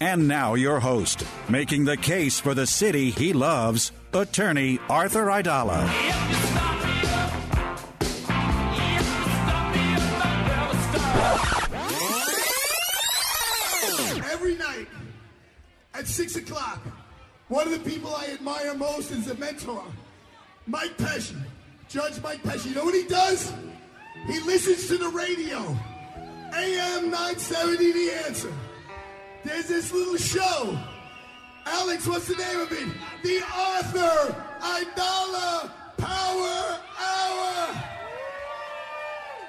And now your host, making the case for the city he loves, attorney Arthur Aidala. Every night at 6 o'clock, one of the people I admire most is a mentor, Mike Pesci, Judge Mike Pesci. You know what he does? He listens to the radio, AM 970, The Answer. There's this little show. Alex, what's the name of it? The Arthur Aidala Power Hour.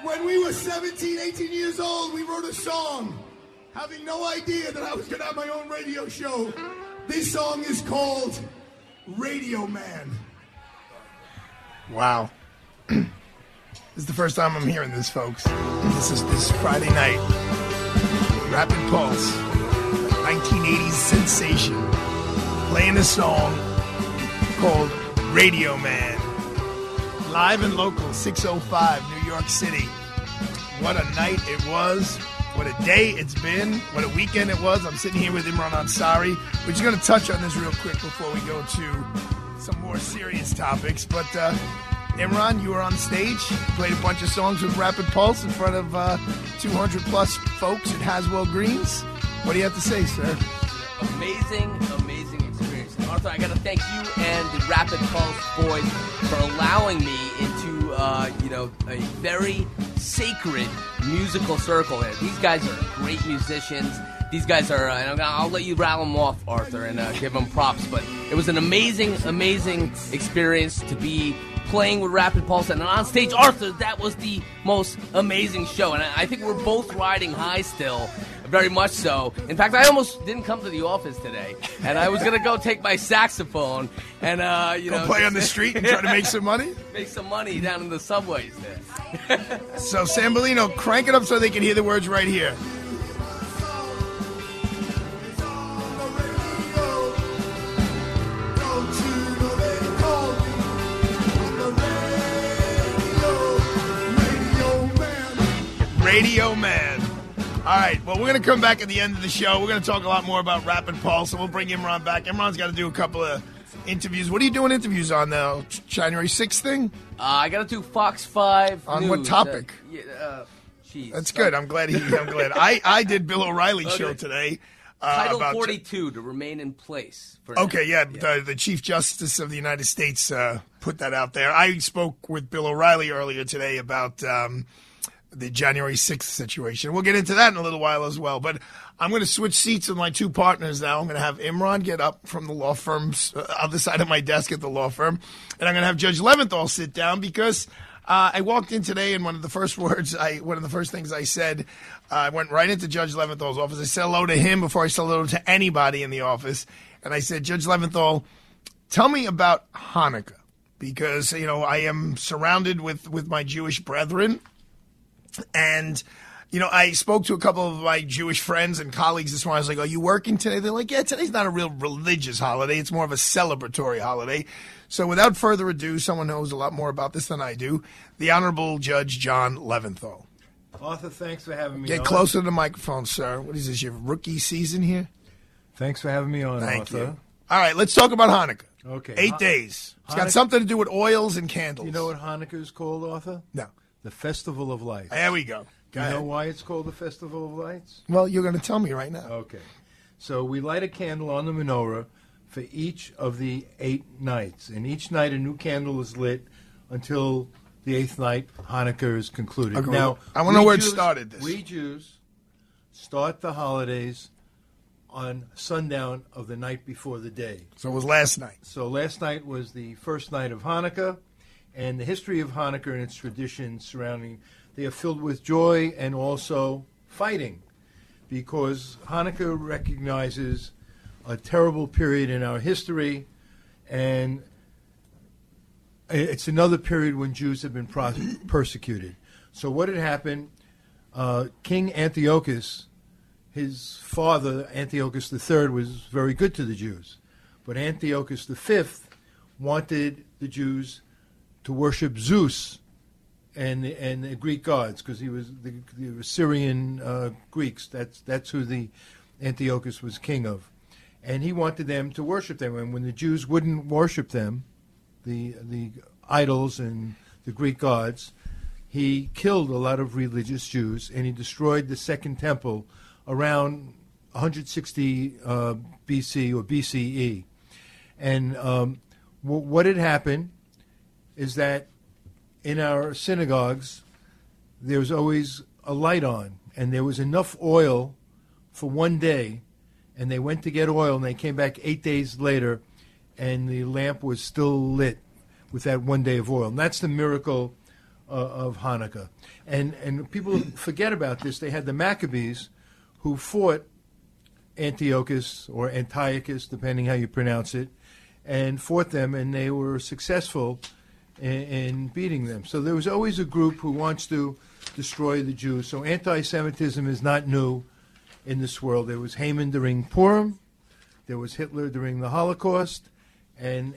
When we were 17, 18 years old, we wrote a song, having no idea that I was going to have my own radio show. This song is called Radio Man. Wow. This is the first time I'm hearing this, folks. This is Friday night. Rapid Pulse, 1980s sensation, playing a song called Radio Man. Live and local, 605 New York City. What a night it was. What a day it's been. What a weekend it was. I'm sitting here with Imran Ansari. We're just going to touch on this real quick before we go to some more serious topics. But Imran, you were on stage. You played a bunch of songs with Rapid Pulse in front of 200-plus folks at Haswell Green's. What do you have to say, sir? Amazing, amazing experience. And Arthur, I got to thank you and the Rapid Pulse boys for allowing me into, a very sacred musical circle here. These guys are great musicians. These guys are, and I'll let you rattle them off, Arthur, and give them props. But it was an amazing, amazing experience to be playing with Rapid Pulse. And on stage, Arthur, that was the most amazing show. And I think we're both riding high still, very much so. In fact, I almost didn't come to the office today. And I was going to go take my saxophone and, play on the street and try to make some money? Make some money down in the subways there. So, Sam Bellino, crank it up so they can hear the words right here. Radio Man. All right, well, we're going to come back at the end of the show. We're going to talk a lot more about Rapid Pulse, so we'll bring Imran back. Imran's got to do a couple of interviews. What are you doing interviews on now? January 6th thing? I got to do Fox 5 on news. What topic? Geez, that's sorry. Good. I'm glad. I did Bill O'Reilly's show today. Title 42, to remain in place. For now. The Chief Justice of the United States put that out there. I spoke with Bill O'Reilly earlier today about the January 6th situation. We'll get into that in a little while as well. But I'm going to switch seats with my two partners now. I'm going to have Imran get up from the law firm's other side of my desk at the law firm. And I'm going to have Judge Leventhal sit down because I walked in today and one of the first things I said, I went right into Judge Leventhal's office. I said hello to him before I said hello to anybody in the office. And I said, Judge Leventhal, tell me about Hanukkah. Because, I am surrounded with my Jewish brethren. And, I spoke to a couple of my Jewish friends and colleagues this morning. I was like, are you working today? They're like, yeah, today's not a real religious holiday. It's more of a celebratory holiday. So without further ado, someone knows a lot more about this than I do, the Honorable Judge John Leventhal. Arthur, thanks for having me on. Get closer to the microphone, sir. What is this, your rookie season here? Thanks for having me on, Arthur. Thank you. All right, let's talk about Hanukkah. Okay. 8 days. It's got something to do with oils and candles. You know what Hanukkah is called, Arthur? No. The Festival of Lights. There we go. You know why it's called the Festival of Lights? Well, you're going to tell me right now. Okay. So we light a candle on the menorah for each of the 8 nights. And each night a new candle is lit until the 8th night, Hanukkah, is concluded. Okay. Now, I want to know where it started this. We Jews start the holidays on sundown of the night before the day. So it was last night. So last night was the first night of Hanukkah, and the history of Hanukkah and its traditions surrounding, they are filled with joy and also fighting, because Hanukkah recognizes a terrible period in our history, and it's another period when Jews have been persecuted. So what had happened, King Antiochus, his father, Antiochus III, was very good to the Jews. But Antiochus V wanted the Jews to worship Zeus and the Greek gods, because he was the Assyrian Greeks. That's who the Antiochus was king of. And he wanted them to worship them. And when the Jews wouldn't worship them, the idols and the Greek gods, he killed a lot of religious Jews, and he destroyed the Second Temple around 160 B.C. or B.C.E. And what had happened is that in our synagogues, there was always a light on, and there was enough oil for one day, and they went to get oil, and they came back 8 days later, and the lamp was still lit with that one day of oil. And that's the miracle of Hanukkah. And people forget about this. They had the Maccabees, who fought Antiochus, or Antiochus, depending how you pronounce it, and fought them, and they were successful in beating them. So there was always a group who wants to destroy the Jews. So anti-Semitism is not new in this world. There was Haman during Purim, there was Hitler during the Holocaust, and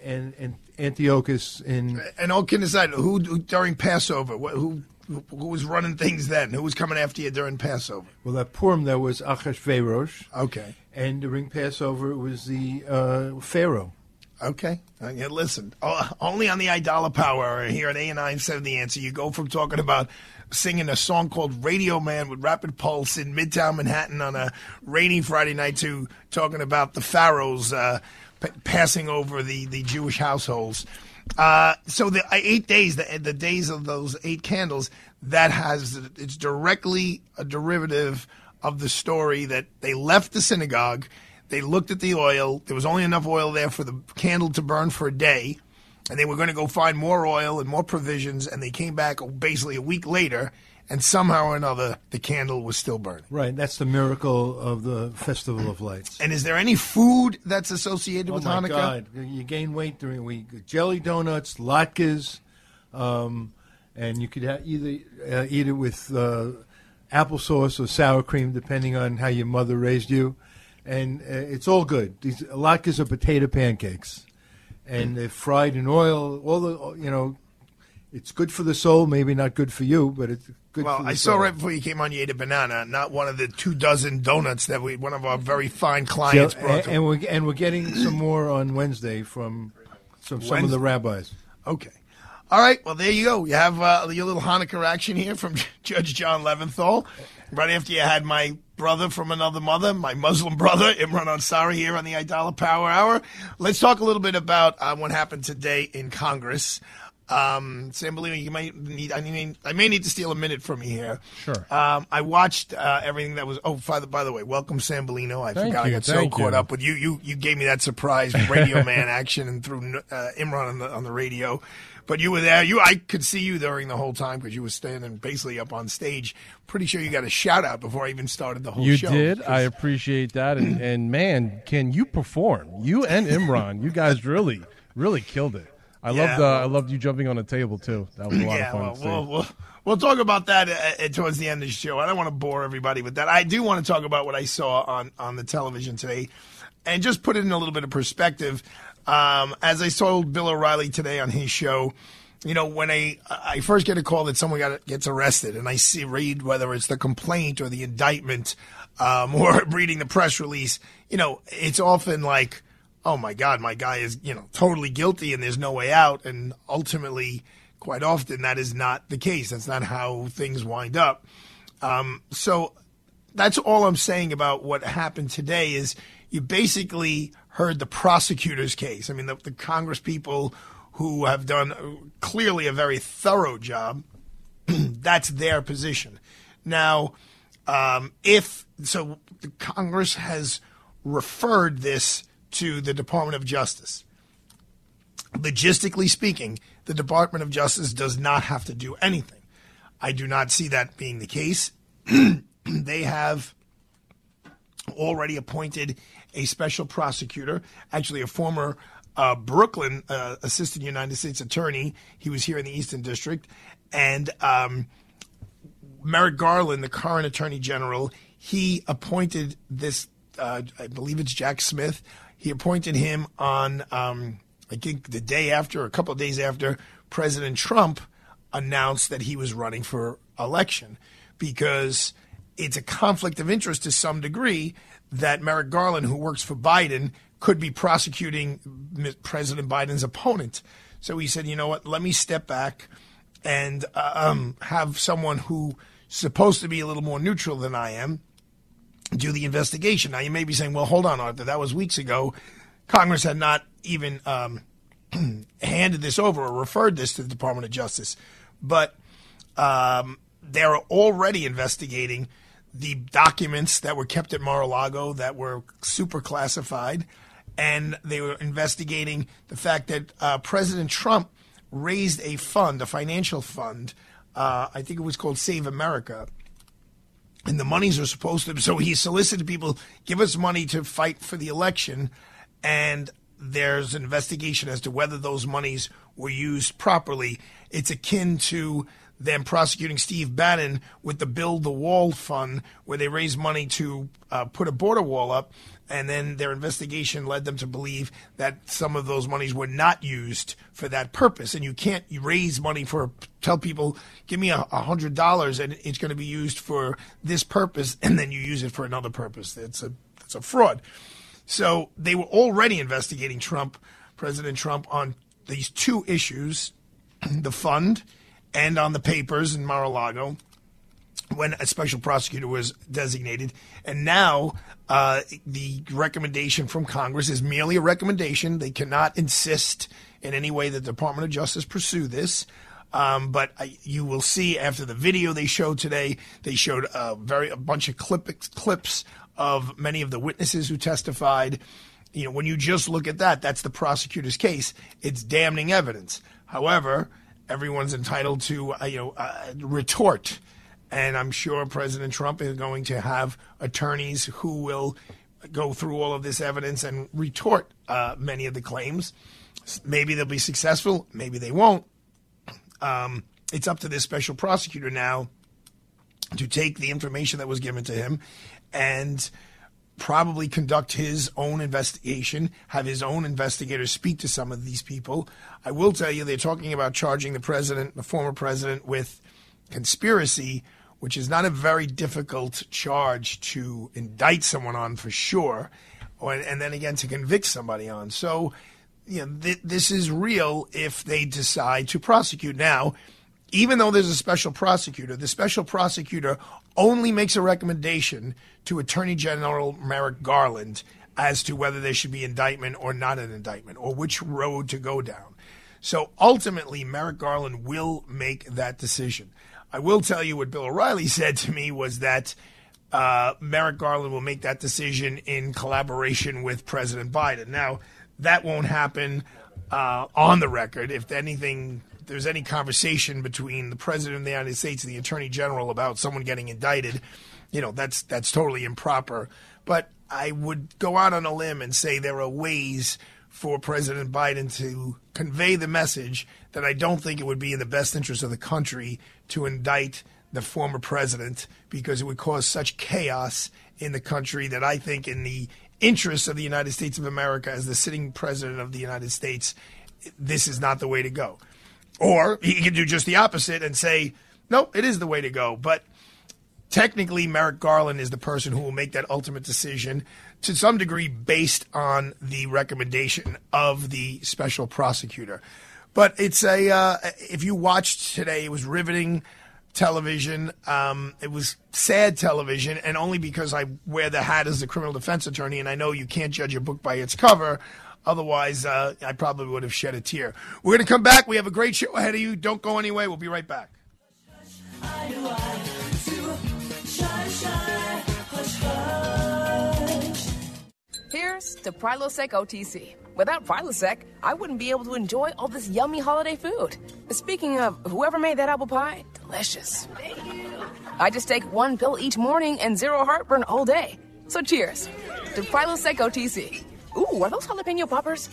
Antiochus in... And all kidding aside, who during Passover, who was running things then? Who was coming after you during Passover? Well, at Purim, there was Achashverosh. Okay. And during Passover, it was the Pharaoh. Okay. Yeah, listen, only on the Aidala Power Hour here at AM 970 Answer, you go from talking about singing a song called Radio Man with Rapid Pulse in Midtown Manhattan on a rainy Friday night to talking about the pharaohs passing over the Jewish households. So the 8 days, the days of those 8 candles, that has, it's directly a derivative of the story that they left the synagogue, they looked at the oil, there was only enough oil there for the candle to burn for a day, and they were going to go find more oil and more provisions, and they came back basically a week later, and somehow or another, the candle was still burning. Right, that's the miracle of the Festival of Lights. And is there any food that's associated with Hanukkah? Oh, my God. You gain weight during a week. Jelly donuts, latkes, and you could either eat it with applesauce or sour cream, depending on how your mother raised you. And it's all good. These latkes are potato pancakes, and they're fried in oil, all the, you know, it's good for the soul, maybe not good for you, but it's good for the soul. Well, I saw right before you came on, you ate a banana, not one of the 2 dozen donuts that one of our very fine clients brought to us. And we're getting some more on Wednesday from some of the rabbis. Okay. All right. Well, there you go. You have your little Hanukkah action here from Judge John Leventhal. Right after you had my brother from another mother, my Muslim brother, Imran Ansari, here on the Aidala Power Hour. Let's talk a little bit about what happened today in Congress. Sam Bellino, I may need to steal a minute from you here. Sure. I watched everything that was. Oh, by the way, welcome, Sam Bellino. I forgot I got so caught up with you. You gave me that surprise Radio Man action and threw Imran on the radio. But you were there. I could see you during the whole time because you were standing basically up on stage. Pretty sure you got a shout-out before I even started the whole show. You did. I appreciate that. And, man, can you perform? You and Imran, you guys really, really killed it. I loved you jumping on a table, too. That was a lot of fun to see. We'll talk about that towards the end of the show. I don't want to bore everybody with that. I do want to talk about what I saw on the television today and just put it in a little bit of perspective. As I told Bill O'Reilly today on his show, you know, when I first get a call that someone gets arrested and I read whether it's the complaint or the indictment, or reading the press release, you know, it's often like, oh my God, my guy is, you know, totally guilty and there's no way out. And ultimately, quite often that is not the case. That's not how things wind up. So that's all I'm saying about what happened today is you basically heard the prosecutor's case. I mean, the Congress people who have done clearly a very thorough job, that's their position. Now, the Congress has referred this to the Department of Justice. Logistically speaking, the Department of Justice does not have to do anything. I do not see that being the case. They have already appointed a special prosecutor, actually a former Brooklyn assistant United States attorney. He was here in the Eastern District. And Merrick Garland, the current attorney general, he appointed this, I believe it's Jack Smith. He appointed him on, I think, the day after, or a couple of days after, President Trump announced that he was running for election, because it's a conflict of interest to some degree that Merrick Garland, who works for Biden, could be prosecuting President Biden's opponent. So he said, you know what, let me step back and have someone who's supposed to be a little more neutral than I am do the investigation. Now, you may be saying, well, hold on, Arthur, that was weeks ago. Congress had not even handed this over or referred this to the Department of Justice. But they're already investigating the documents that were kept at Mar-a-Lago that were super classified. And they were investigating the fact that President Trump raised a fund, a financial fund. I think it was called Save America. And the monies were supposed to, so he solicited people, give us money to fight for the election. And there's an investigation as to whether those monies were used properly. It's akin to them prosecuting Steve Bannon with the Build the Wall Fund, where they raised money to put a border wall up. And then their investigation led them to believe that some of those monies were not used for that purpose. And you can't raise money tell people, give me $100 and it's going to be used for this purpose, and then you use it for another purpose. It's a fraud. So they were already investigating President Trump, on these two issues, the fund and on the papers in Mar-a-Lago, when a special prosecutor was designated. And now the recommendation from Congress is merely a recommendation. They cannot insist in any way that the Department of Justice pursue this. But you will see after the video they showed today, they showed a bunch of clips of many of the witnesses who testified. You know, when you just look at that, that's the prosecutor's case. It's damning evidence. However, everyone's entitled to retort. And I'm sure President Trump is going to have attorneys who will go through all of this evidence and retort many of the claims. Maybe they'll be successful. Maybe they won't. It's up to this special prosecutor now to take the information that was given to him and probably conduct his own investigation, have his own investigators speak to some of these people. I will tell you, they're talking about charging the former president, with conspiracy, which is not a very difficult charge to indict someone on for sure, and then again to convict somebody on. So, you know, this is real if they decide to prosecute. Now, even though there's a special prosecutor, the special prosecutor only makes a recommendation to Attorney General Merrick Garland as to whether there should be indictment or not an indictment, or which road to go down. So ultimately, Merrick Garland will make that decision. I will tell you what Bill O'Reilly said to me was that Merrick Garland will make that decision in collaboration with President Biden. Now, that won't happen on the record. If anything, there's any conversation between the President of the United States and the Attorney General about someone getting indicted, you know, that's totally improper. But I would go out on a limb and say there are ways for President Biden to convey the message that I don't think it would be in the best interest of the country to indict the former president, because it would cause such chaos in the country that I think in the interests of the United States of America, as the sitting president of the United States, this is not the way to go. Or he could do just the opposite and say, no, it is the way to go. But technically, Merrick Garland is the person who will make that ultimate decision, to some degree based on the recommendation of the special prosecutor. But if you watched today, it was riveting. television. It was sad television, and only because I wear the hat as a criminal defense attorney, and I know you can't judge a book by its cover. Otherwise, I probably would have shed a tear. We're going to come back. We have a great show ahead of you. Don't go anywhere. We'll be right back. Here's to Prilosec OTC. Without Prilosec, I wouldn't be able to enjoy all this yummy holiday food. Speaking of, whoever made that apple pie, delicious. Thank you. I just take one pill each morning and zero heartburn all day. So cheers to Prilosec OTC. Ooh, are those jalapeno poppers?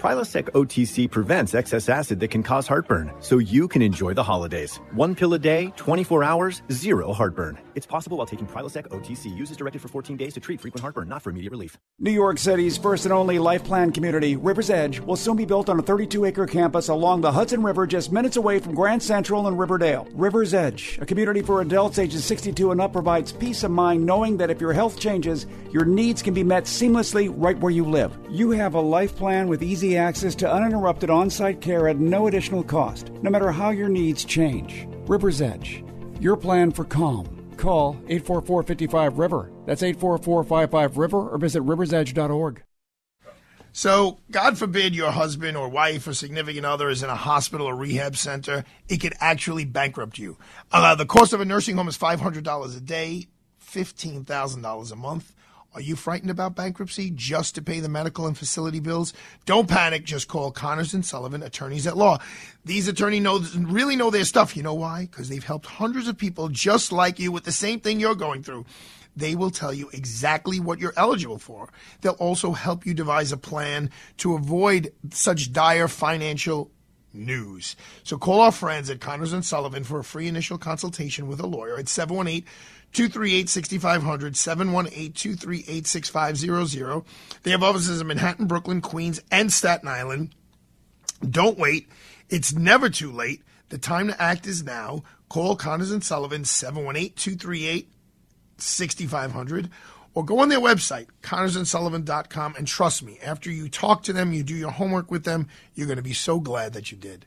Prilosec OTC prevents excess acid that can cause heartburn, so you can enjoy the holidays. One pill a day, 24 hours, zero heartburn. It's possible while taking Prilosec OTC. Use as directed for 14 days to treat frequent heartburn, not for immediate relief. New York City's first and only life plan community, River's Edge, will soon be built on a 32-acre campus along the Hudson River just minutes away from Grand Central and Riverdale. River's Edge, a community for adults ages 62 and up, provides peace of mind knowing that if your health changes, your needs can be met seamlessly right where you live. You have a life plan with easy access to uninterrupted on-site care at no additional cost, no matter how your needs change. River's Edge, your plan for calm. Call 844-55-RIVER. That's 844-55-RIVER or visit riversedge.org. So, God forbid your husband or wife or significant other is in a hospital or rehab center. It could actually bankrupt you. The cost of a nursing home is $500 a day, $15,000 a month. Are you frightened about bankruptcy just to pay the medical and facility bills? Don't panic. Just call Connors & Sullivan, attorneys at law. These attorneys really know their stuff. You know why? Because they've helped hundreds of people just like you with the same thing you're going through. They will tell you exactly what you're eligible for. They'll also help you devise a plan to avoid such dire financial news. So call our friends at Connors & Sullivan for a free initial consultation with a lawyer at 718-718-718. 238-6500, 718-238-6500. They have offices in Manhattan, Brooklyn, Queens, and Staten Island. Don't wait. It's never too late. The time to act is now. Call Connors & Sullivan, 718-238-6500, or go on their website, ConnorsandSullivan.com, and trust me, after you talk to them, you do your homework with them, you're going to be so glad that you did.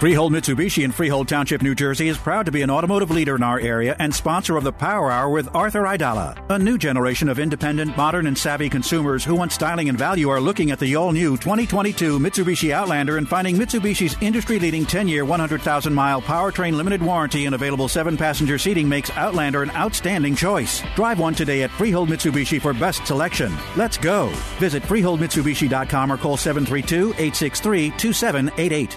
Freehold Mitsubishi in Freehold Township, New Jersey is proud to be an automotive leader in our area and sponsor of the Power Hour with Arthur Aidala. A new generation of independent, modern, and savvy consumers who want styling and value are looking at the all-new 2022 Mitsubishi Outlander and finding Mitsubishi's industry-leading 10-year, 100,000-mile powertrain limited warranty and available 7-passenger seating makes Outlander an outstanding choice. Drive one today at Freehold Mitsubishi for best selection. Let's go. Visit FreeholdMitsubishi.com or call 732-863-2788.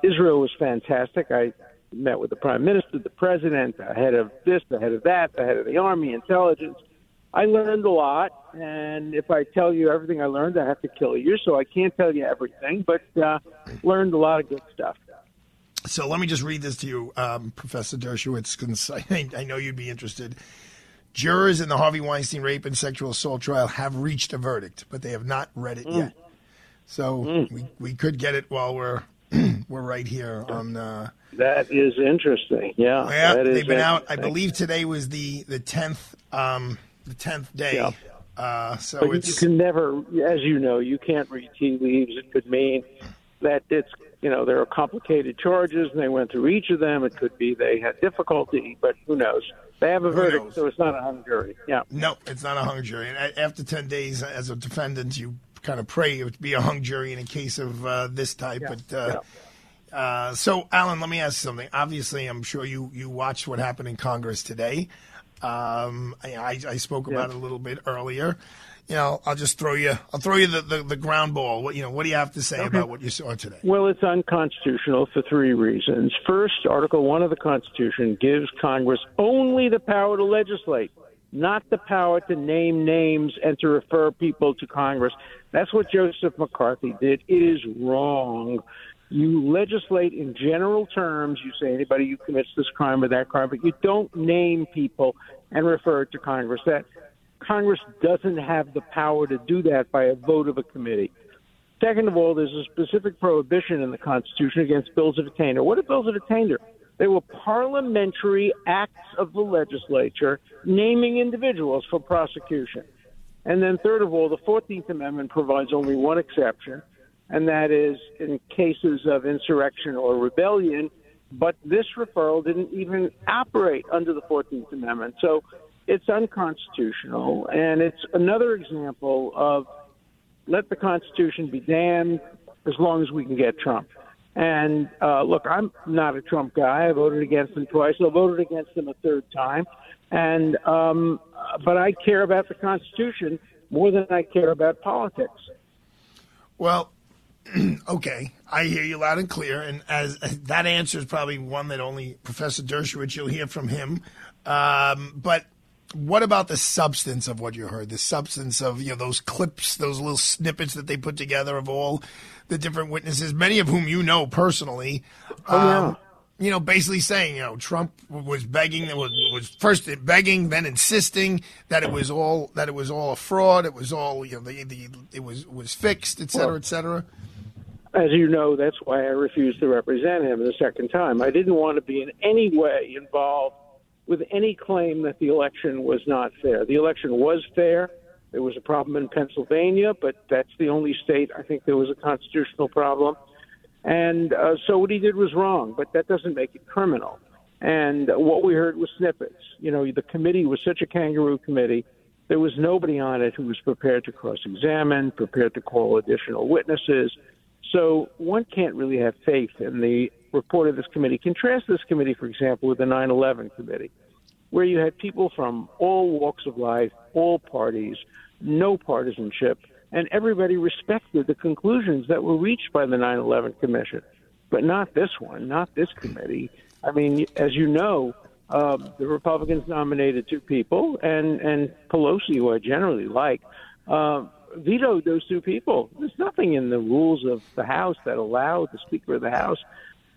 Israel was fantastic. I met with the Prime Minister, the President, the head of this, the head of that, the head of the Army, intelligence. I learned a lot. And if I tell you everything I learned, I have to kill you. So I can't tell you everything, but learned a lot of good stuff. So let me just read this to you, Professor Dershowitz, because I know you'd be interested. Jurors in the Harvey Weinstein rape and sexual assault trial have reached a verdict, but they have not read it yet. So we could get it while we're right here on. That is interesting. Yeah, they've been out. I believe today was the tenth day. Yeah. So but it's, you can never, as you know, you can't read tea leaves. It could mean that it's, you know, there are complicated charges, and they went through each of them. It could be they had difficulty, but who knows? They have a verdict, so it's not a hung jury. Yeah. No, it's not a hung jury. And after 10 days, as a defendant, you kind of pray it would be a hung jury in a case of this type. Yeah. But so, Alan, let me ask you something. Obviously, I'm sure you watched what happened in Congress today. I spoke about it a little bit earlier. You know, I'll just throw you the ground ball. What do you have to say about what you saw today? Well, it's unconstitutional for three reasons. First, Article 1 of the Constitution gives Congress only the power to legislate, not the power to name names and to refer people to Congress. That's what Joseph McCarthy did. It is wrong. You legislate in general terms. You say anybody who commits this crime or that crime, but you don't name people and refer to Congress. That Congress doesn't have the power to do that by a vote of a committee. Second of all, there's a specific prohibition in the Constitution against bills of attainder. What are bills of attainder? They were parliamentary acts of the legislature naming individuals for prosecution. And then third of all, the 14th Amendment provides only one exception, and that is in cases of insurrection or rebellion. But this referral didn't even operate under the 14th Amendment. So it's unconstitutional, and it's another example of let the Constitution be damned as long as we can get Trump. And look, I'm not a Trump guy. I voted against him twice. I voted against him a third time. And but I care about the Constitution more than I care about politics. Well, okay, I hear you loud and clear, and as that answer is probably one that only Professor Dershowitz, you'll hear from him. But what about the substance of what you heard, the substance of those clips, those little snippets that they put together of all the different witnesses, many of whom you know personally, basically saying, Trump was begging, was first begging, then insisting that it was all a fraud. It was all, it was fixed, et cetera, et cetera. As you know, that's why I refused to represent him the second time. I didn't want to be in any way involved with any claim that the election was not fair. The election was fair. There was a problem in Pennsylvania, but that's the only state I think there was a constitutional problem. And so what he did was wrong, but that doesn't make it criminal. And what we heard was snippets. The committee was such a kangaroo committee. There was nobody on it who was prepared to cross-examine, prepared to call additional witnesses. So one can't really have faith in the report of this committee. Contrast this committee, for example, with the 9/11 committee, where you had people from all walks of life, all parties, no partisanship, and everybody respected the conclusions that were reached by the 9/11 Commission, but not this one, not this committee. I mean, as you know, the Republicans nominated two people, and Pelosi, who I generally like, vetoed those two people. There's nothing in the rules of the House that allowed the Speaker of the House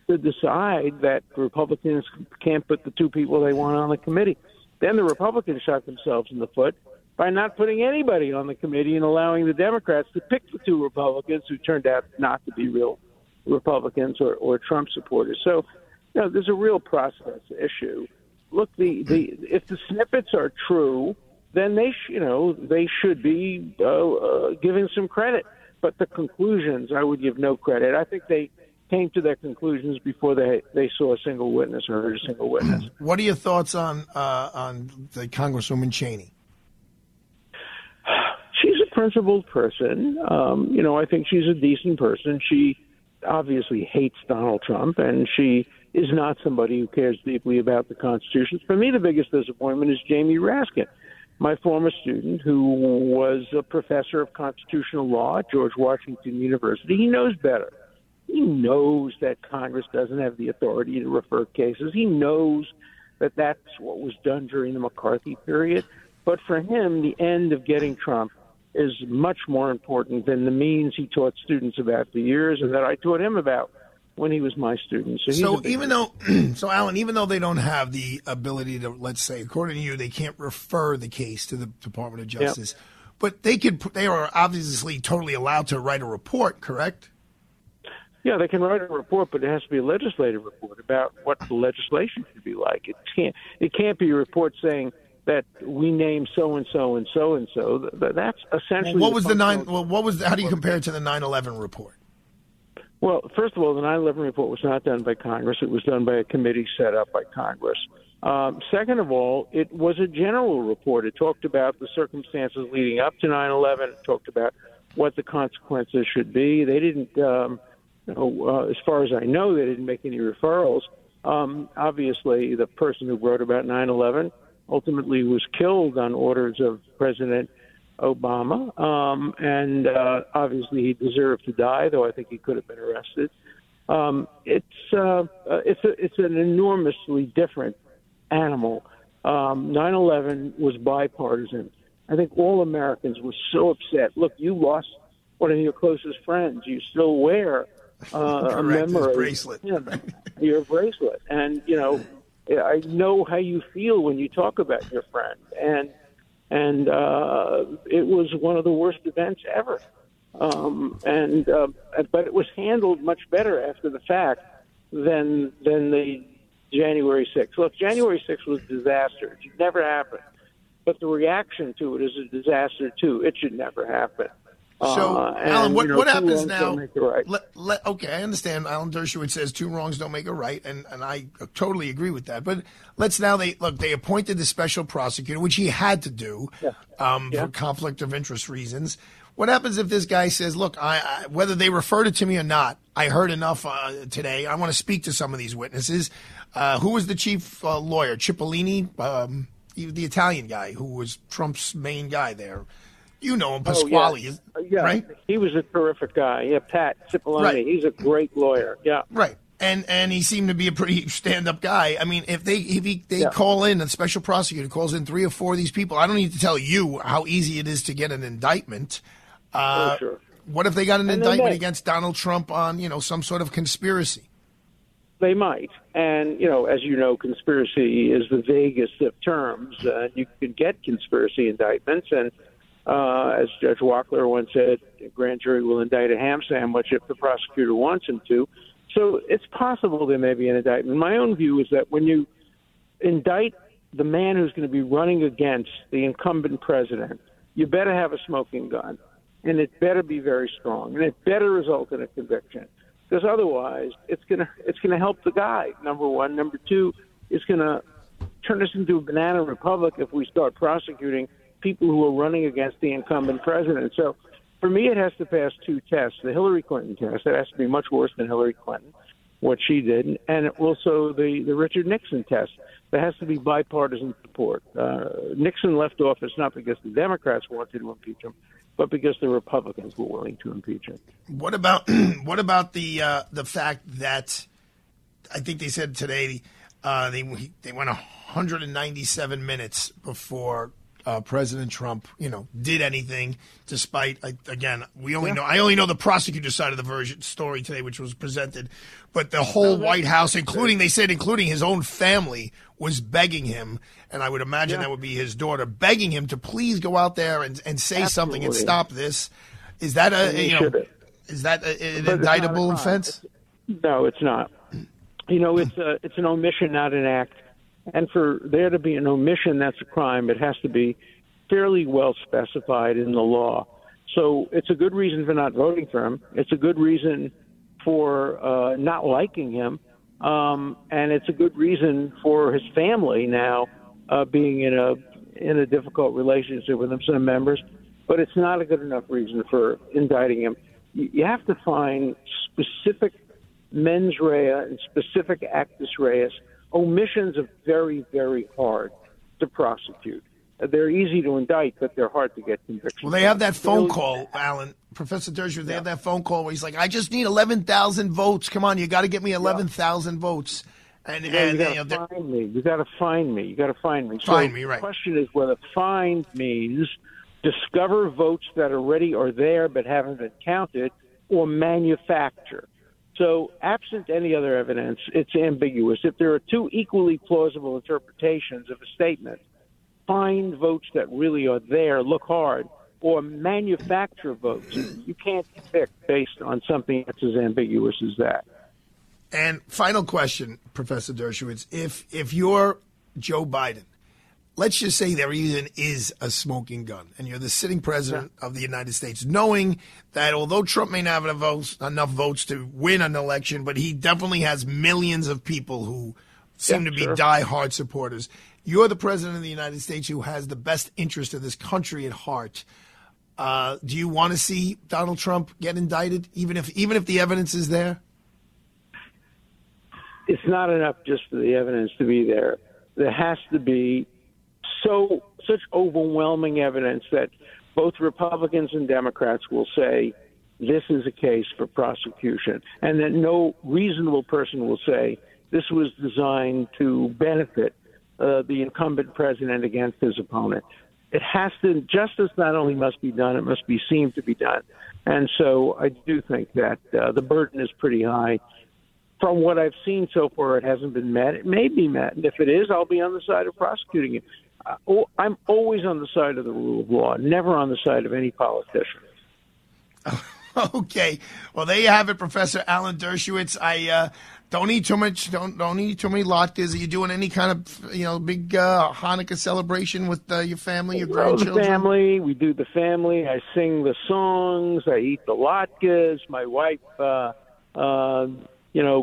to decide that Republicans can't put the two people they want on the committee. Then the Republicans shot themselves in the foot by not putting anybody on the committee and allowing the Democrats to pick the two Republicans who turned out not to be real Republicans or Trump supporters. So, there's a real process issue. Look, if the snippets are true, then they should be given some credit. But the conclusions, I would give no credit. I think they came to their conclusions before they saw a single witness or heard a single witness. What are your thoughts on the Congresswoman Cheney? She's a principled person. I think she's a decent person. She obviously hates Donald Trump, and she is not somebody who cares deeply about the Constitution. For me, the biggest disappointment is Jamie Raskin, my former student who was a professor of constitutional law at George Washington University. He knows better. He knows that Congress doesn't have the authority to refer cases. He knows that that's what was done during the McCarthy period. But for him, the end of getting Trump is much more important than the means he taught students about for years and that I taught him about. when he was my student. So even though, so Alan, even though they don't have the ability to, let's say, according to you, they can't refer the case to the Department of Justice, yep. but they could. They are obviously totally allowed to write a report, correct? Yeah, they can write a report, but it has to be a legislative report about what the legislation should be like. It can't be a report saying that we name so and so and so and so. That's essentially well, what was the nine. Well, what was how do you compare it to the 9/11 report? Well, first of all, the 9/11 report was not done by Congress. It was done by a committee set up by Congress. Second of all, it was a general report. It talked about the circumstances leading up to 9/11. It talked about what the consequences should be. They didn't, as far as I know, they didn't make any referrals. Obviously, the person who wrote about 9/11 ultimately was killed on orders of President Obama, and obviously he deserved to die, though I think he could have been arrested. It's an enormously different animal. 9/11 was bipartisan. I think all Americans were so upset. Look, you lost one of your closest friends. You still wear a memory bracelet, your bracelet, and you know I know how you feel when you talk about your friend. And it was one of the worst events ever. But it was handled much better after the fact than the January 6th. Look, January 6th was a disaster. It should never happen. But the reaction to it is a disaster, too. It should never happen. So, Alan, what happens now? Right. Okay, I understand. Alan Dershowitz says two wrongs don't make a right, and I totally agree with that. But let's now they appointed the special prosecutor, which he had to do for conflict of interest reasons. What happens if this guy says, "Look, I whether they referred it to me or not, I heard enough today. I want to speak to some of these witnesses." Who was the chief lawyer? Cipollone, the Italian guy who was Trump's main guy there. You know him, Pasquale, right? He was a terrific guy. Yeah, Pat Cipollone. Right. He's a great lawyer. Yeah, right. And he seemed to be a pretty stand-up guy. I mean, if they call in, a special prosecutor calls in 3 or 4 of these people. I don't need to tell you how easy it is to get an indictment. Sure. What if they got an indictment against Donald Trump on some sort of conspiracy? They might, and as you know, conspiracy is the vaguest of terms. You can get conspiracy indictments and. As Judge Walkler once said, a grand jury will indict a ham sandwich if the prosecutor wants him to. So it's possible there may be an indictment. My own view is that when you indict the man who's going to be running against the incumbent president, you better have a smoking gun, and it better be very strong, and it better result in a conviction. Because otherwise, it's going to help the guy, number one. Number two, it's going to turn us into a banana republic if we start prosecuting people who are running against the incumbent president. So for me, it has to pass 2 tests. The Hillary Clinton test, that has to be much worse than Hillary Clinton, what she did, and also the Richard Nixon test. There has to be bipartisan support. Nixon left office not because the Democrats wanted to impeach him, but because the Republicans were willing to impeach him. What about the fact that I think they said today they went 197 minutes before President Trump, did anything despite, again, I only know the prosecutor side of the story today, which was presented, but the whole White House, including his own family, was begging him, and I would imagine that would be his daughter, begging him to please go out there and say something and stop this. Is that an indictable offense? No, it's not. It's an omission, not an act. And for there to be an omission that's a crime, it has to be fairly well specified in the law. So it's a good reason for not voting for him. It's a good reason for not liking him. And it's a good reason for his family now being in a difficult relationship with him, some members. But it's not a good enough reason for indicting him. You have to find specific mens rea and specific actus reus. Omissions are very, very hard to prosecute. They're easy to indict, but they're hard to get convictions. Well, they have that phone call, Alan. Professor Dershowitz, they have that phone call where he's like, I just need 11,000 votes. Come on, you got to get me 11,000 votes. And you got to find me. Find me, right. The question is whether find means discover votes that already are there but haven't been counted, or manufacture. So absent any other evidence, it's ambiguous. If there are two equally plausible interpretations of a statement, find votes that really are there, look hard, or manufacture votes. You can't pick based on something that's as ambiguous as that. And final question, Professor Dershowitz, if you're Joe Biden, let's just say there even is a smoking gun, and you're the sitting president of the United States, knowing that although Trump may not have enough votes to win an election, but he definitely has millions of people who seem to be diehard supporters. You're the president of the United States who has the best interest of this country at heart. Do you want to see Donald Trump get indicted, even if the evidence is there? It's not enough just for the evidence to be there. There has to be such overwhelming evidence that both Republicans and Democrats will say this is a case for prosecution, and that no reasonable person will say this was designed to benefit the incumbent president against his opponent. It has to, justice not only must be done, it must be seen to be done. And so I do think that the burden is pretty high. From what I've seen so far, it hasn't been met. It may be met, and if it is, I'll be on the side of prosecuting it. I'm always on the side of the rule of law, never on the side of any politician. Okay. Well, there you have it, Professor Alan Dershowitz. I don't eat too much. Don't eat too many latkes. Are you doing any kind of big Hanukkah celebration with your family, your grandchildren? The family. We do the family. I sing the songs. I eat the latkes. My wife,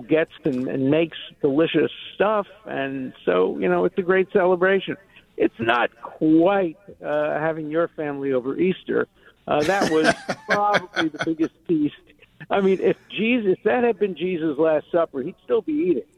gets and makes delicious stuff, and so it's a great celebration. It's not quite having your family over Easter. That was probably the biggest feast. I mean, if that had been Jesus' Last Supper, he'd still be eating.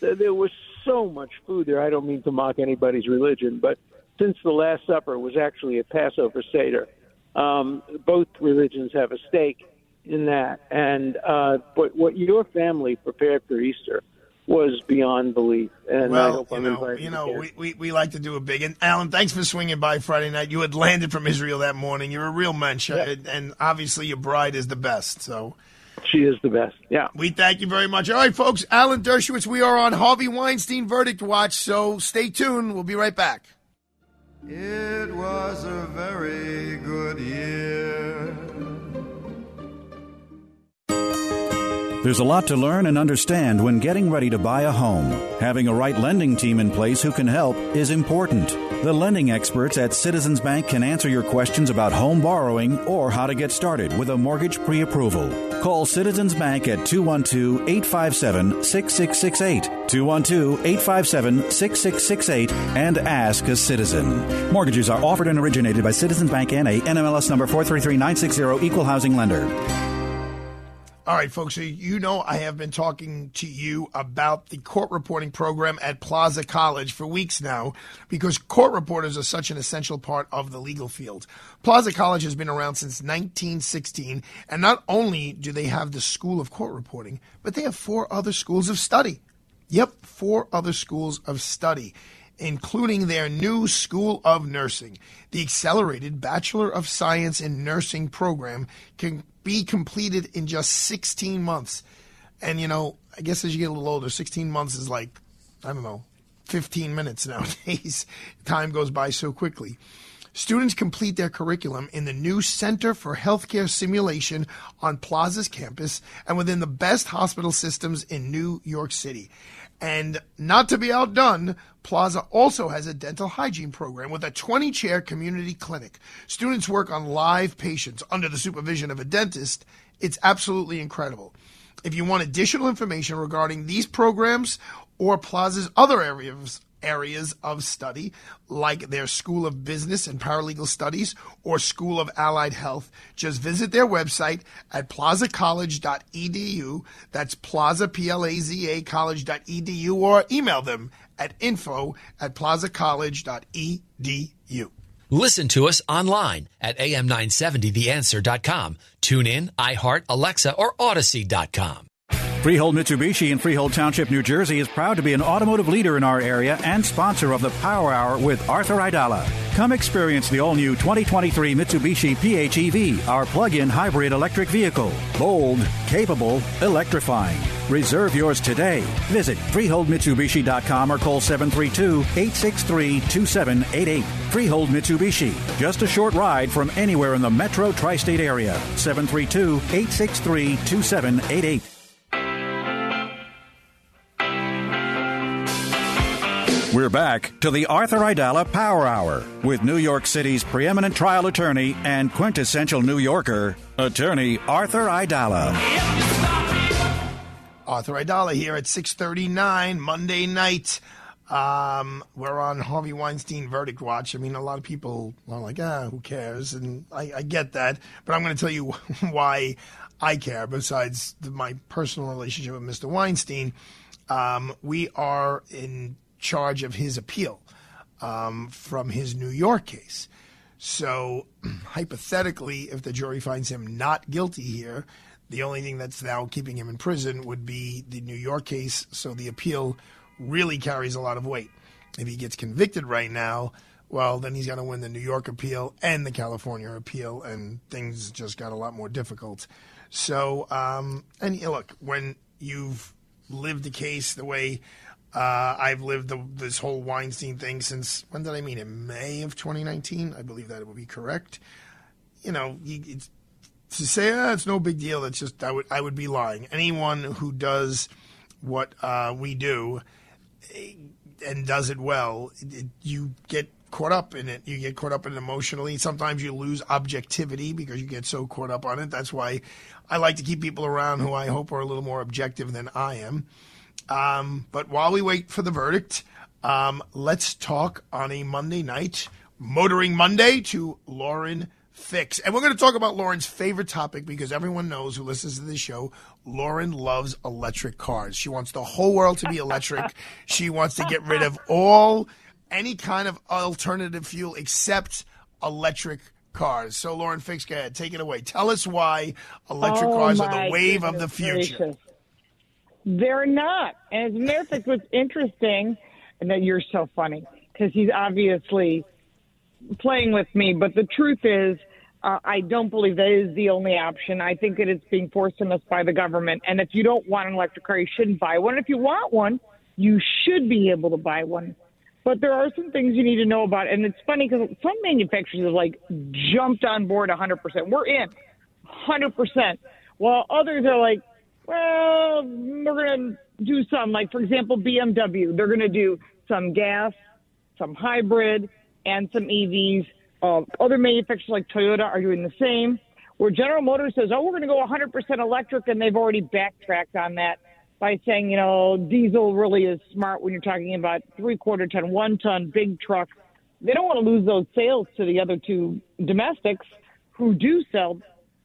There was so much food there. I don't mean to mock anybody's religion, but since the Last Supper was actually a Passover Seder, both religions have a stake in that. And but what your family prepared for Easter was beyond belief. And well, I hope we like to do a big. And Alan, thanks for swinging by Friday night. You had landed from Israel that morning. You're a real mensch, and obviously your bride is the best. So she is the best. Yeah. We thank you very much. All right, folks. Alan Dershowitz. We are on Harvey Weinstein Verdict Watch. So stay tuned. We'll be right back. It was a very good year. There's a lot to learn and understand when getting ready to buy a home. Having a right lending team in place who can help is important. The lending experts at Citizens Bank can answer your questions about home borrowing or how to get started with a mortgage pre-approval. Call Citizens Bank at 212-857-6668, 212-857-6668, and ask a citizen. Mortgages are offered and originated by Citizens Bank N.A., NMLS number 433960, Equal Housing Lender. All right, folks, so I have been talking to you about the court reporting program at Plaza College for weeks now because court reporters are such an essential part of the legal field. Plaza College has been around since 1916, and not only do they have the School of Court Reporting, but they have four other schools of study. Yep, four other schools of study, including their new School of Nursing. The accelerated Bachelor of Science in Nursing program can be completed in just 16 months. And, I guess as you get a little older, 16 months is 15 minutes nowadays. Time goes by so quickly. Students complete their curriculum in the new Center for Healthcare Simulation on Plaza's campus and within the best hospital systems in New York City. And not to be outdone, Plaza also has a dental hygiene program with a 20-chair community clinic. Students work on live patients under the supervision of a dentist. It's absolutely incredible. If you want additional information regarding these programs or Plaza's other areas of study, like their School of Business and Paralegal Studies or School of Allied Health, just visit their website at plazacollege.edu. That's Plaza, P-L-A-Z-A, college.edu, or email them at info@plazacollege.edu. Listen to us online at am970theanswer.com. Tune in, iHeart, Alexa, or Odyssey.com. Freehold Mitsubishi in Freehold Township, New Jersey is proud to be an automotive leader in our area and sponsor of the Power Hour with Arthur Aidala. Come experience the all-new 2023 Mitsubishi PHEV, our plug-in hybrid electric vehicle. Bold, capable, electrifying. Reserve yours today. Visit FreeholdMitsubishi.com or call 732-863-2788. Freehold Mitsubishi. Just a short ride from anywhere in the metro tri-state area. 732-863-2788. We're back to the Arthur Aidala Power Hour with New York City's preeminent trial attorney and quintessential New Yorker, attorney Arthur Aidala. Arthur Aidala here at 6:39 Monday night. We're on Harvey Weinstein Verdict Watch. I mean, a lot of people are like, who cares? And I get that. But I'm going to tell you why I care, besides my personal relationship with Mr. Weinstein. We are in charge of his appeal from his New York case. So hypothetically, if the jury finds him not guilty here, the only thing that's now keeping him in prison would be the New York case. So the appeal really carries a lot of weight. If he gets convicted right now, well, then he's going to win the New York appeal and the California appeal, and things just got a lot more difficult. So, and look, when you've lived the case the way I've lived this whole Weinstein thing since, when did I meet him? May of 2019? I believe that it would be correct. You know, to say, it's no big deal, that's just, I would be lying. Anyone who does what we do and does it well, you get caught up in it. You get caught up in it emotionally. Sometimes you lose objectivity because you get so caught up on it. That's why I like to keep people around who I hope are a little more objective than I am. But while we wait for the verdict, let's talk on a Monday night, Motoring Monday, to Lauren Fix. And we're going to talk about Lauren's favorite topic, because everyone knows who listens to this show, Lauren loves electric cars. She wants the whole world to be electric. She wants to get rid of any kind of alternative fuel except electric cars. So Lauren Fix, go ahead, take it away. Tell us why electric cars are the wave of the future. Gracious. They're not. And as a matter of fact, what's interesting, and that you're so funny, because he's obviously playing with me, but the truth is, I don't believe that is the only option. I think that it's being forced on us by the government. And if you don't want an electric car, you shouldn't buy one. If you want one, you should be able to buy one. But there are some things you need to know about. And it's funny because some manufacturers have, like, jumped on board 100%. We're in 100%. While others are like, well, we're going to do some, like, for example, BMW. They're going to do some gas, some hybrid, and some EVs. Other manufacturers like Toyota are doing the same. Where General Motors says, we're going to go 100% electric, and they've already backtracked on that by saying, you know, diesel really is smart when you're talking about 3/4 ton, 1 ton, big trucks. They don't want to lose those sales to the other two domestics who do sell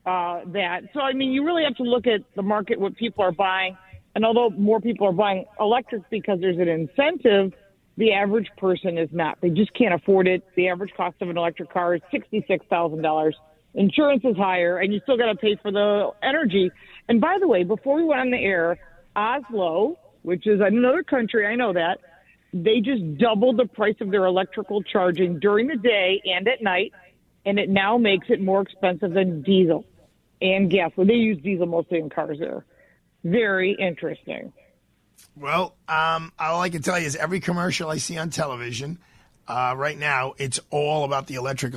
that. So, I mean, you really have to look at the market, what people are buying. And although more people are buying electric because there's an incentive, the average person is not. They just can't afford it. The average cost of an electric car is $66,000. Insurance is higher, and you still got to pay for the energy. And by the way, before we went on the air, Oslo, which is another country, I know that, they just doubled the price of their electrical charging during the day and at night, and it now makes it more expensive than diesel and gas. Well, they use diesel mostly in cars there. Very interesting. Well, all I can tell you is every commercial I see on television right now, it's all about the electric.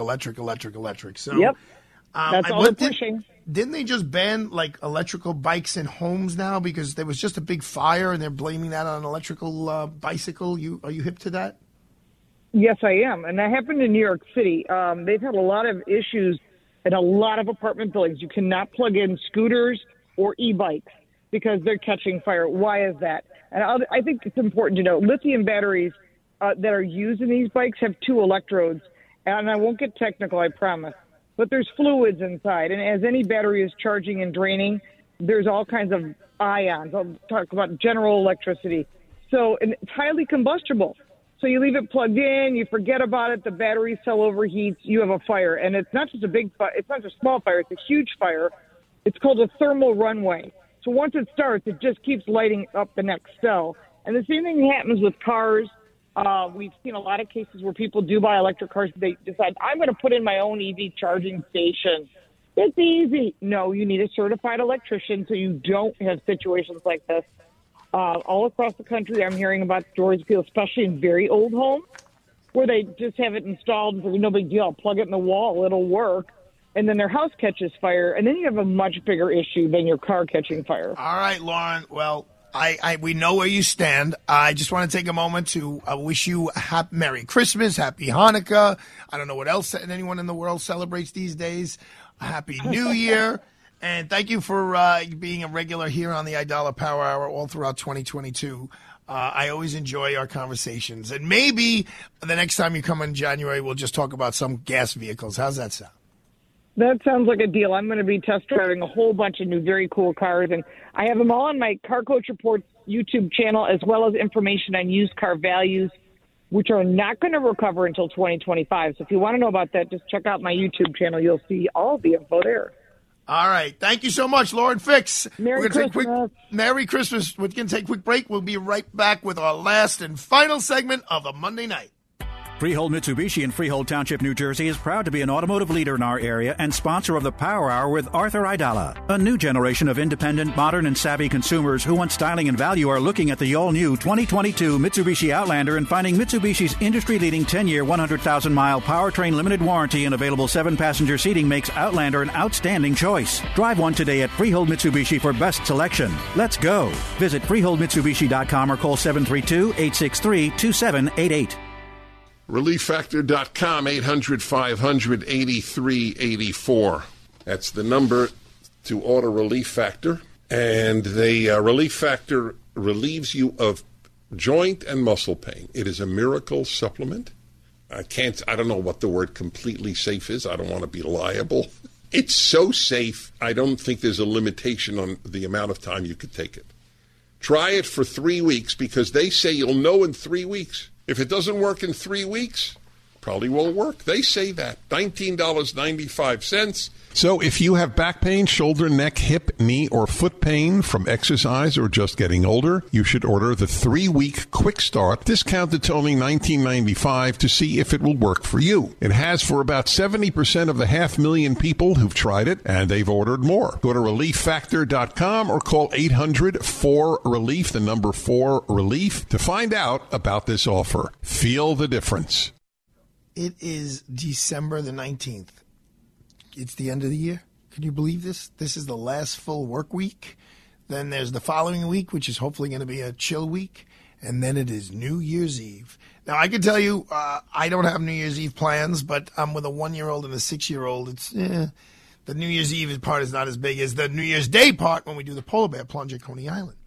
So, yep. That's all they're pushing. Didn't they just ban, like, electrical bikes in homes now because there was just a big fire and they're blaming that on an electrical bicycle? Are you hip to that? Yes, I am. And that happened in New York City. They've had a lot of issues in a lot of apartment buildings. You cannot plug in scooters or e-bikes because they're catching fire. Why is that? And I think it's important to know lithium batteries that are used in these bikes have two electrodes. And I won't get technical, I promise. But there's fluids inside. And as any battery is charging and draining, there's all kinds of ions. I'll talk about general electricity. So, and it's highly combustible. So you leave it plugged in, you forget about it, the battery cell overheats, you have a fire. And it's not just a small fire, it's a huge fire. It's called a thermal runaway. So once it starts, it just keeps lighting up the next cell. And the same thing happens with cars. We've seen a lot of cases where people do buy electric cars. They decide, I'm going to put in my own EV charging station. It's easy. No, you need a certified electrician so you don't have situations like this. All across the country, I'm hearing about stories, especially in very old homes, where they just have it installed and say, no big deal, I'll plug it in the wall, it'll work. And then their house catches fire, and then you have a much bigger issue than your car catching fire. All right, Lauren. Well, we know where you stand. I just want to take a moment to wish you a Merry Christmas, Happy Hanukkah. I don't know what else anyone in the world celebrates these days. A Happy New Year. And thank you for being a regular here on the Aidala Power Hour all throughout 2022. I always enjoy our conversations. And maybe the next time you come in January, we'll just talk about some gas vehicles. How's that sound? That sounds like a deal. I'm going to be test driving a whole bunch of new, very cool cars. And I have them all on my Car Coach Reports YouTube channel, as well as information on used car values, which are not going to recover until 2025. So if you want to know about that, just check out my YouTube channel. You'll see all the info there. All right. Thank you so much, Lauren Fix. Merry Christmas. Merry Christmas. We're going to take a quick break. We'll be right back with our last and final segment of the Monday night. Freehold Mitsubishi in Freehold Township, New Jersey is proud to be an automotive leader in our area and sponsor of the Power Hour with Arthur Aidala. A new generation of independent, modern, and savvy consumers who want styling and value are looking at the all-new 2022 Mitsubishi Outlander and finding Mitsubishi's industry-leading 10-year, 100,000-mile powertrain limited warranty and available 7-passenger seating makes Outlander an outstanding choice. Drive one today at Freehold Mitsubishi for best selection. Let's go. Visit FreeholdMitsubishi.com or call 732-863-2788. ReliefFactor.com, 800-500-8384. That's the number to order Relief Factor. And the Relief Factor relieves you of joint and muscle pain. It is a miracle supplement. I don't know what the word completely safe is. I don't want to be liable. It's so safe, I don't think there's a limitation on the amount of time you could take it. Try it for 3 weeks because they say you'll know in 3 weeks. If it doesn't work in 3 weeks, probably won't work. They say that. $19.95. So if you have back pain, shoulder, neck, hip, knee, or foot pain from exercise or just getting older, you should order the 3-week Quick Start, discounted to only $19.95 to see if it will work for you. It has for about 70% of the 500,000 people who've tried it, and they've ordered more. Go to ReliefFactor.com or call 800-4-RELIEF, the number 4-RELIEF, to find out about this offer. Feel the difference. It is December the 19th. It's the end of the year. Can you believe this? This is the last full work week. Then there's the following week, which is hopefully going to be a chill week. And then it is New Year's Eve. Now, I can tell you I don't have New Year's Eve plans, but I'm with a 1-year-old and a 6-year-old. The New Year's Eve part is not as big as the New Year's Day part when we do the polar bear plunge at Coney Island.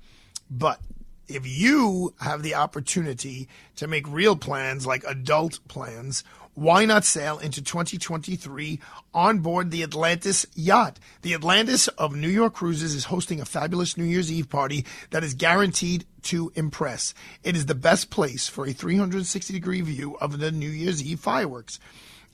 But if you have the opportunity to make real plans, like adult plans, why not sail into 2023 on board the Atlantis yacht? The Atlantis of New York Cruises is hosting a fabulous New Year's Eve party that is guaranteed to impress. It is the best place for a 360-degree view of the New Year's Eve fireworks.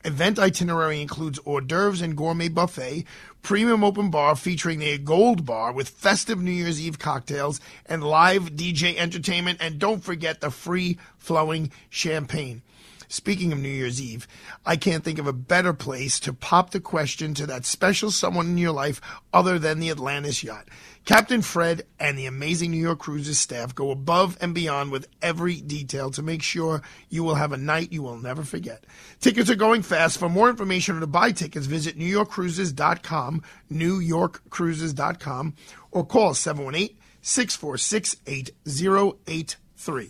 Event itinerary includes hors d'oeuvres and gourmet buffet, premium open bar featuring a gold bar with festive New Year's Eve cocktails and live DJ entertainment, and don't forget the free-flowing champagne. Speaking of New Year's Eve, I can't think of a better place to pop the question to that special someone in your life other than the Atlantis yacht. Captain Fred and the amazing New York Cruises staff go above and beyond with every detail to make sure you will have a night you will never forget. Tickets are going fast. For more information or to buy tickets, visit NewYorkCruises.com, NewYorkCruises.com, or call 718-646-8083.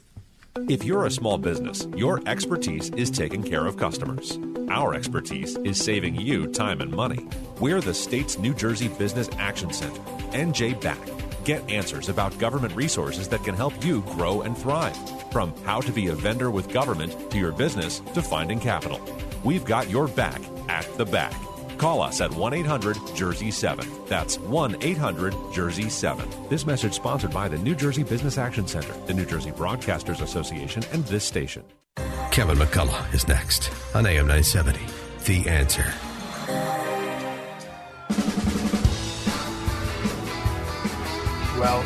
If you're a small business, your expertise is taking care of customers. Our expertise is saving you time and money. We're the state's New Jersey Business Action Center, NJBAC. Get answers about government resources that can help you grow and thrive. From how to be a vendor with government to your business to finding capital. We've got your back at the back. Call us at 1-800-JERSEY-7. That's 1-800-JERSEY-7. This message sponsored by the New Jersey Business Action Center, the New Jersey Broadcasters Association, and this station. Kevin McCullough is next on AM 970, The Answer. well.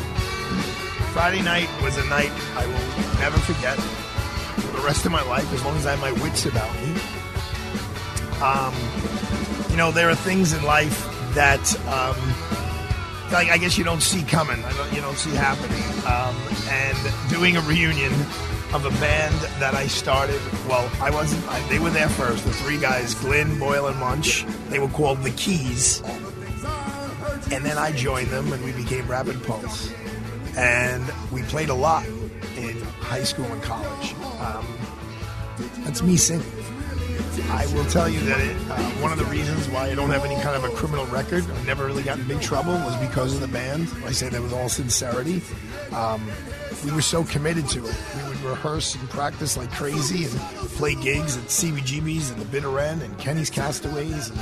Friday night was a night I will never forget for the rest of my life, as long as I have my wits about me. You know, there are things in life that, like, I guess you don't see coming. You don't see happening. And doing a reunion of a band that I started, well, I wasn't, they were there first, the three guys, Glenn, Boyle, and Munch. They were called The Keys. And then I joined them, and we became Rapid Pulse. And we played a lot in high school and college. That's me singing. I will tell you that one of the reasons why I don't have any kind of a criminal record, I've never really gotten in big trouble, was because of the band. I say that with all sincerity. We were so committed to it. We would rehearse and practice like crazy and play gigs at CBGB's and the Bitter End and Kenny's Castaways and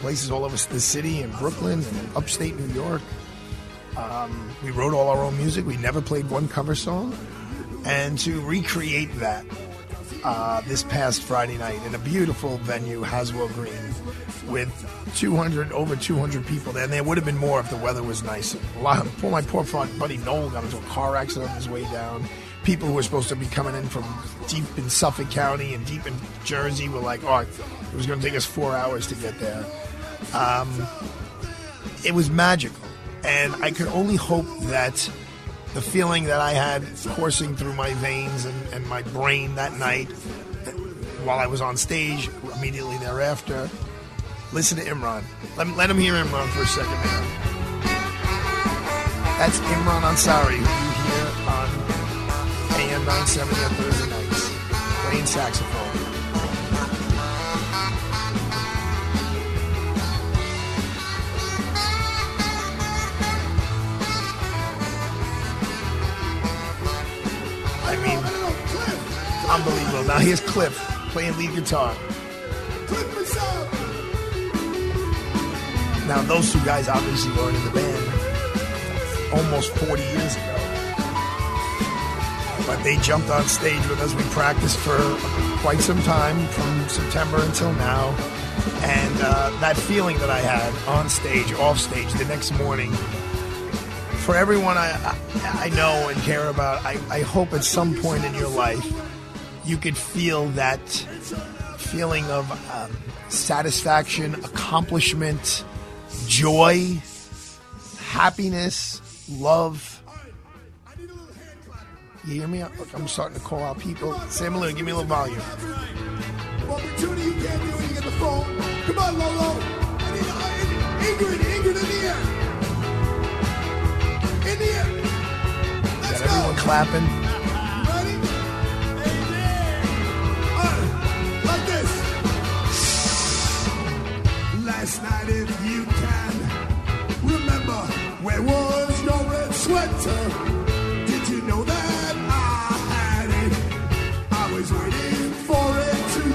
places all over the city and Brooklyn and upstate New York. We wrote all our own music. We never played one cover song. And to recreate that, this past Friday night in a beautiful venue, Haswell Green, with 200 people there. And there would have been more if the weather was nicer. My poor buddy Noel got into a car accident on his way down. People who were supposed to be coming in from deep in Suffolk County and deep in Jersey were like, oh, it was going to take us 4 hours to get there. It was magical. And I could only hope that the feeling that I had coursing through my veins and my brain that night while I was on stage, immediately thereafter. Listen to Imran. Let him hear Imran for a second, man. That's Imran Ansari, who you hear on AM 970 on Thursday nights, playing saxophone. I mean, unbelievable. Now here's Cliff playing lead guitar. Now those two guys obviously weren't in the band almost 40 years ago. But they jumped on stage with us. We practiced for quite some time, from September until now. And that feeling that I had on stage, off stage, the next morning, for everyone I know and care about, I hope at some point in your life you could feel that feeling of satisfaction, accomplishment, joy, happiness, love. You hear me? Look, I'm starting to call out people. Sam Bellino, give me a little volume. Opportunity you can't do when you get the phone. Come on, Lolo. Ingrid in the air. Got everyone clapping. Ready? Like this. Last night, if you can remember, where was your red sweater? Did you know that I had it? I was waiting for it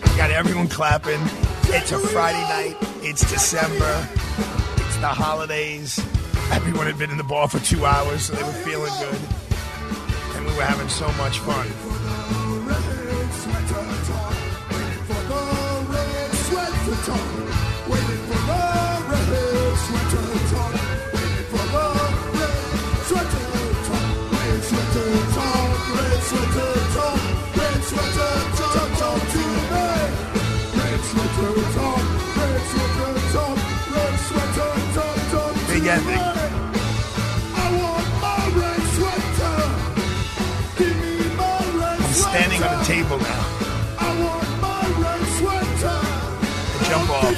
to come. Got everyone clapping. It's a Friday night. It's December. The holidays. Everyone had been in the bar for 2 hours, so they were feeling good. And we were having so much fun. Big ending. I'm standing on a table now. I jump off.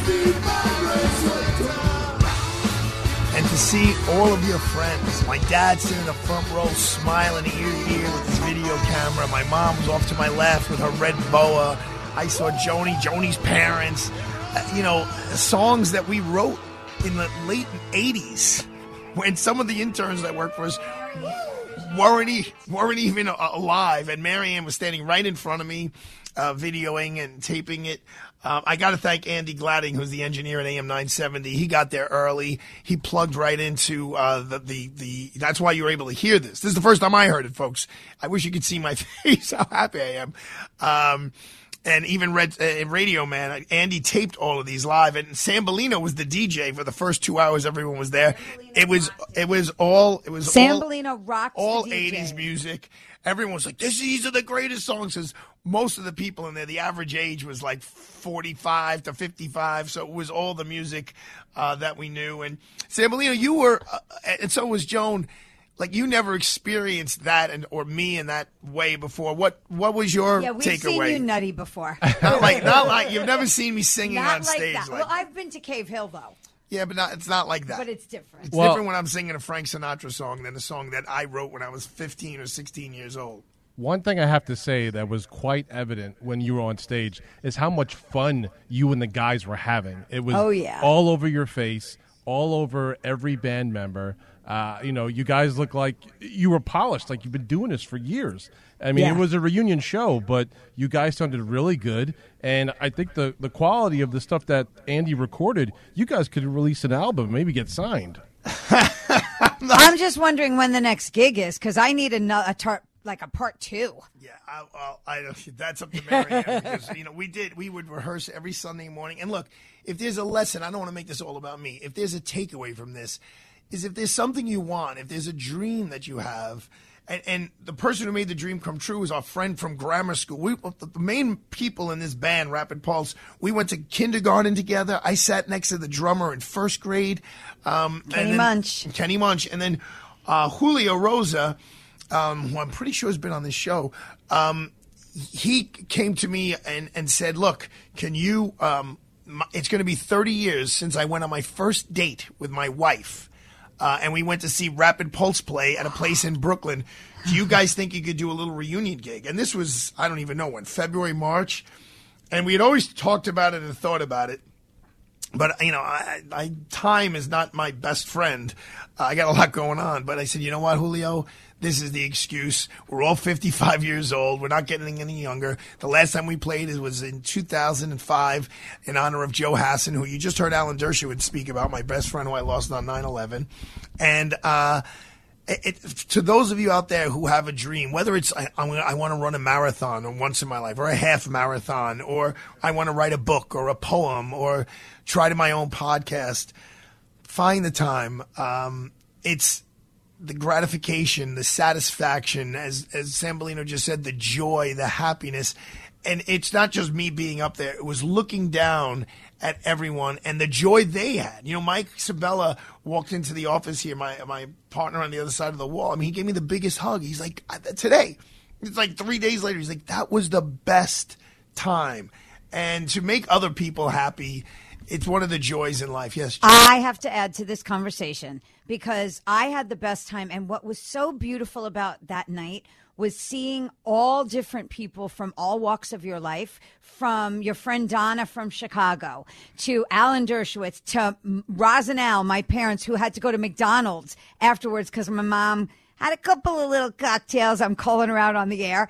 And to see all of your friends. My dad's sitting in the front row smiling ear to ear with his video camera. My mom was off to my left with her red boa. I saw Joni's parents. You know, songs that we wrote in the late 80s, when some of the interns that worked for us weren't even alive, and Marianne was standing right in front of me, videoing and taping it. I got to thank Andy Gladding, who's the engineer at AM 970. He got there early. He plugged right into that's why you were able to hear this. This is the first time I heard it, folks. I wish you could see my face, how happy I am. and even Radio Man. Andy taped all of these live, and Sam Bellino was the DJ for the first 2 hours. Everyone was there. It was Sam Bellino rocked all '80s music. Everyone was like, these are the greatest songs. Because most of the people in there, the average age was like 45 to 55. So it was all the music that we knew. And Sam Bellino, you were, and so was Joan. Like, you never experienced that or me in that way before. What was your takeaway? Yeah, we've seen you nutty before. not like you've never seen me singing on stage. That. Well, I've been to Cave Hill, though. Yeah, but it's not like that. But it's different. It's different when I'm singing a Frank Sinatra song than a song that I wrote when I was 15 or 16 years old. One thing I have to say that was quite evident when you were on stage is how much fun you and the guys were having. It was all over your face, all over every band member. You guys look like you were polished, like you've been doing this for years. I mean, it was a reunion show, but you guys sounded really good. And I think the quality of the stuff that Andy recorded, you guys could release an album, maybe get signed. I'm just wondering when the next gig is, because I need a part two. Yeah, that's up to Marianne. Because, we would rehearse every Sunday morning. And look, if there's a lesson, I don't want to make this all about me. If there's a takeaway from this, is if there's something you want, if there's a dream that you have, and the person who made the dream come true is our friend from grammar school. The main people in this band, Rapid Pulse, we went to kindergarten together. I sat next to the drummer in first grade. Kenny Munch. And then Julio Rosa, who I'm pretty sure has been on this show, he came to me and said, look, can you it's going to be 30 years since I went on my first date with my wife. And we went to see Rapid Pulse play at a place in Brooklyn. Do you guys think you could do a little reunion gig? And this was, I don't even know when, February, March. And we had always talked about it and thought about it. But, time is not my best friend. I got a lot going on. But I said, you know what, Julio? This is the excuse. We're all 55 years old. We're not getting any younger. The last time we played was in 2005 in honor of Joe Hassan, who you just heard Alan Dershowitz speak about, my best friend who I lost on 9/11. And to those of you out there who have a dream, whether it's I want to run a marathon or once in my life or a half marathon, or I want to write a book or a poem or try to my own podcast, find the time. It's the gratification, the satisfaction, as Sam Bellino just said, the joy, the happiness. And it's not just me being up there. It was looking down at everyone and the joy they had. Mike Sabella walked into the office here, my partner on the other side of the wall. I mean, he gave me the biggest hug. He's like, today. It's like 3 days later. He's like, that was the best time. And to make other people happy, it's one of the joys in life. Yes, Joy. I have to add to this conversation because I had the best time. And what was so beautiful about that night was seeing all different people from all walks of your life, from your friend Donna from Chicago to Alan Dershowitz to Rosanelle, my parents, who had to go to McDonald's afterwards because my mom had a couple of little cocktails. I'm calling her out on the air.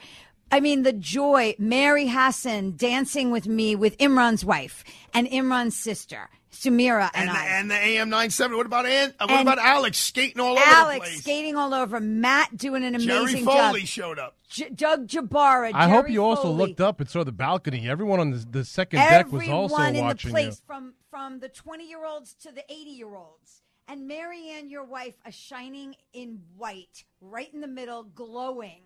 I mean, the joy, Mary Hassan dancing with me with Imran's wife and Imran's sister, Sumira and I. And the AM 970. What about about Alex skating all over the place? Alex skating all over. Matt doing an amazing job. Jerry Foley showed up. Doug Jabara. I hope you also looked up and saw the balcony. Everyone on the second deck was also watching you. Everyone in the place, from the 20-year-olds to the 80-year-olds. And Marianne, your wife, a shining in white, right in the middle, glowing.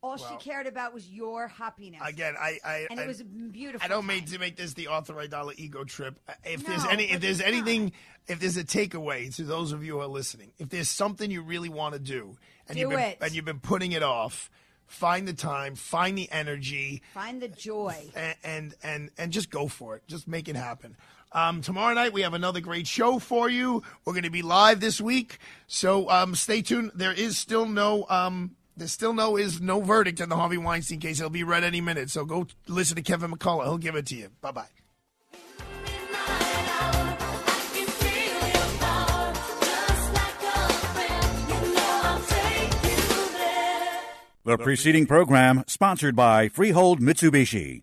All she cared about was your happiness. Again, it was beautiful. I don't mean to make this the Arthur Aidala ego trip. If there's a takeaway to those of you who are listening, if there's something you really want to do and you've been putting it off, find the time, find the energy, find the joy, and just go for it. Just make it happen. Tomorrow night, we have another great show for you. We're going to be live this week, so stay tuned. There is no verdict in the Harvey Weinstein case. It'll be read any minute. So go listen to Kevin McCullough. He'll give it to you. Bye-bye. The preceding program sponsored by Freehold Mitsubishi.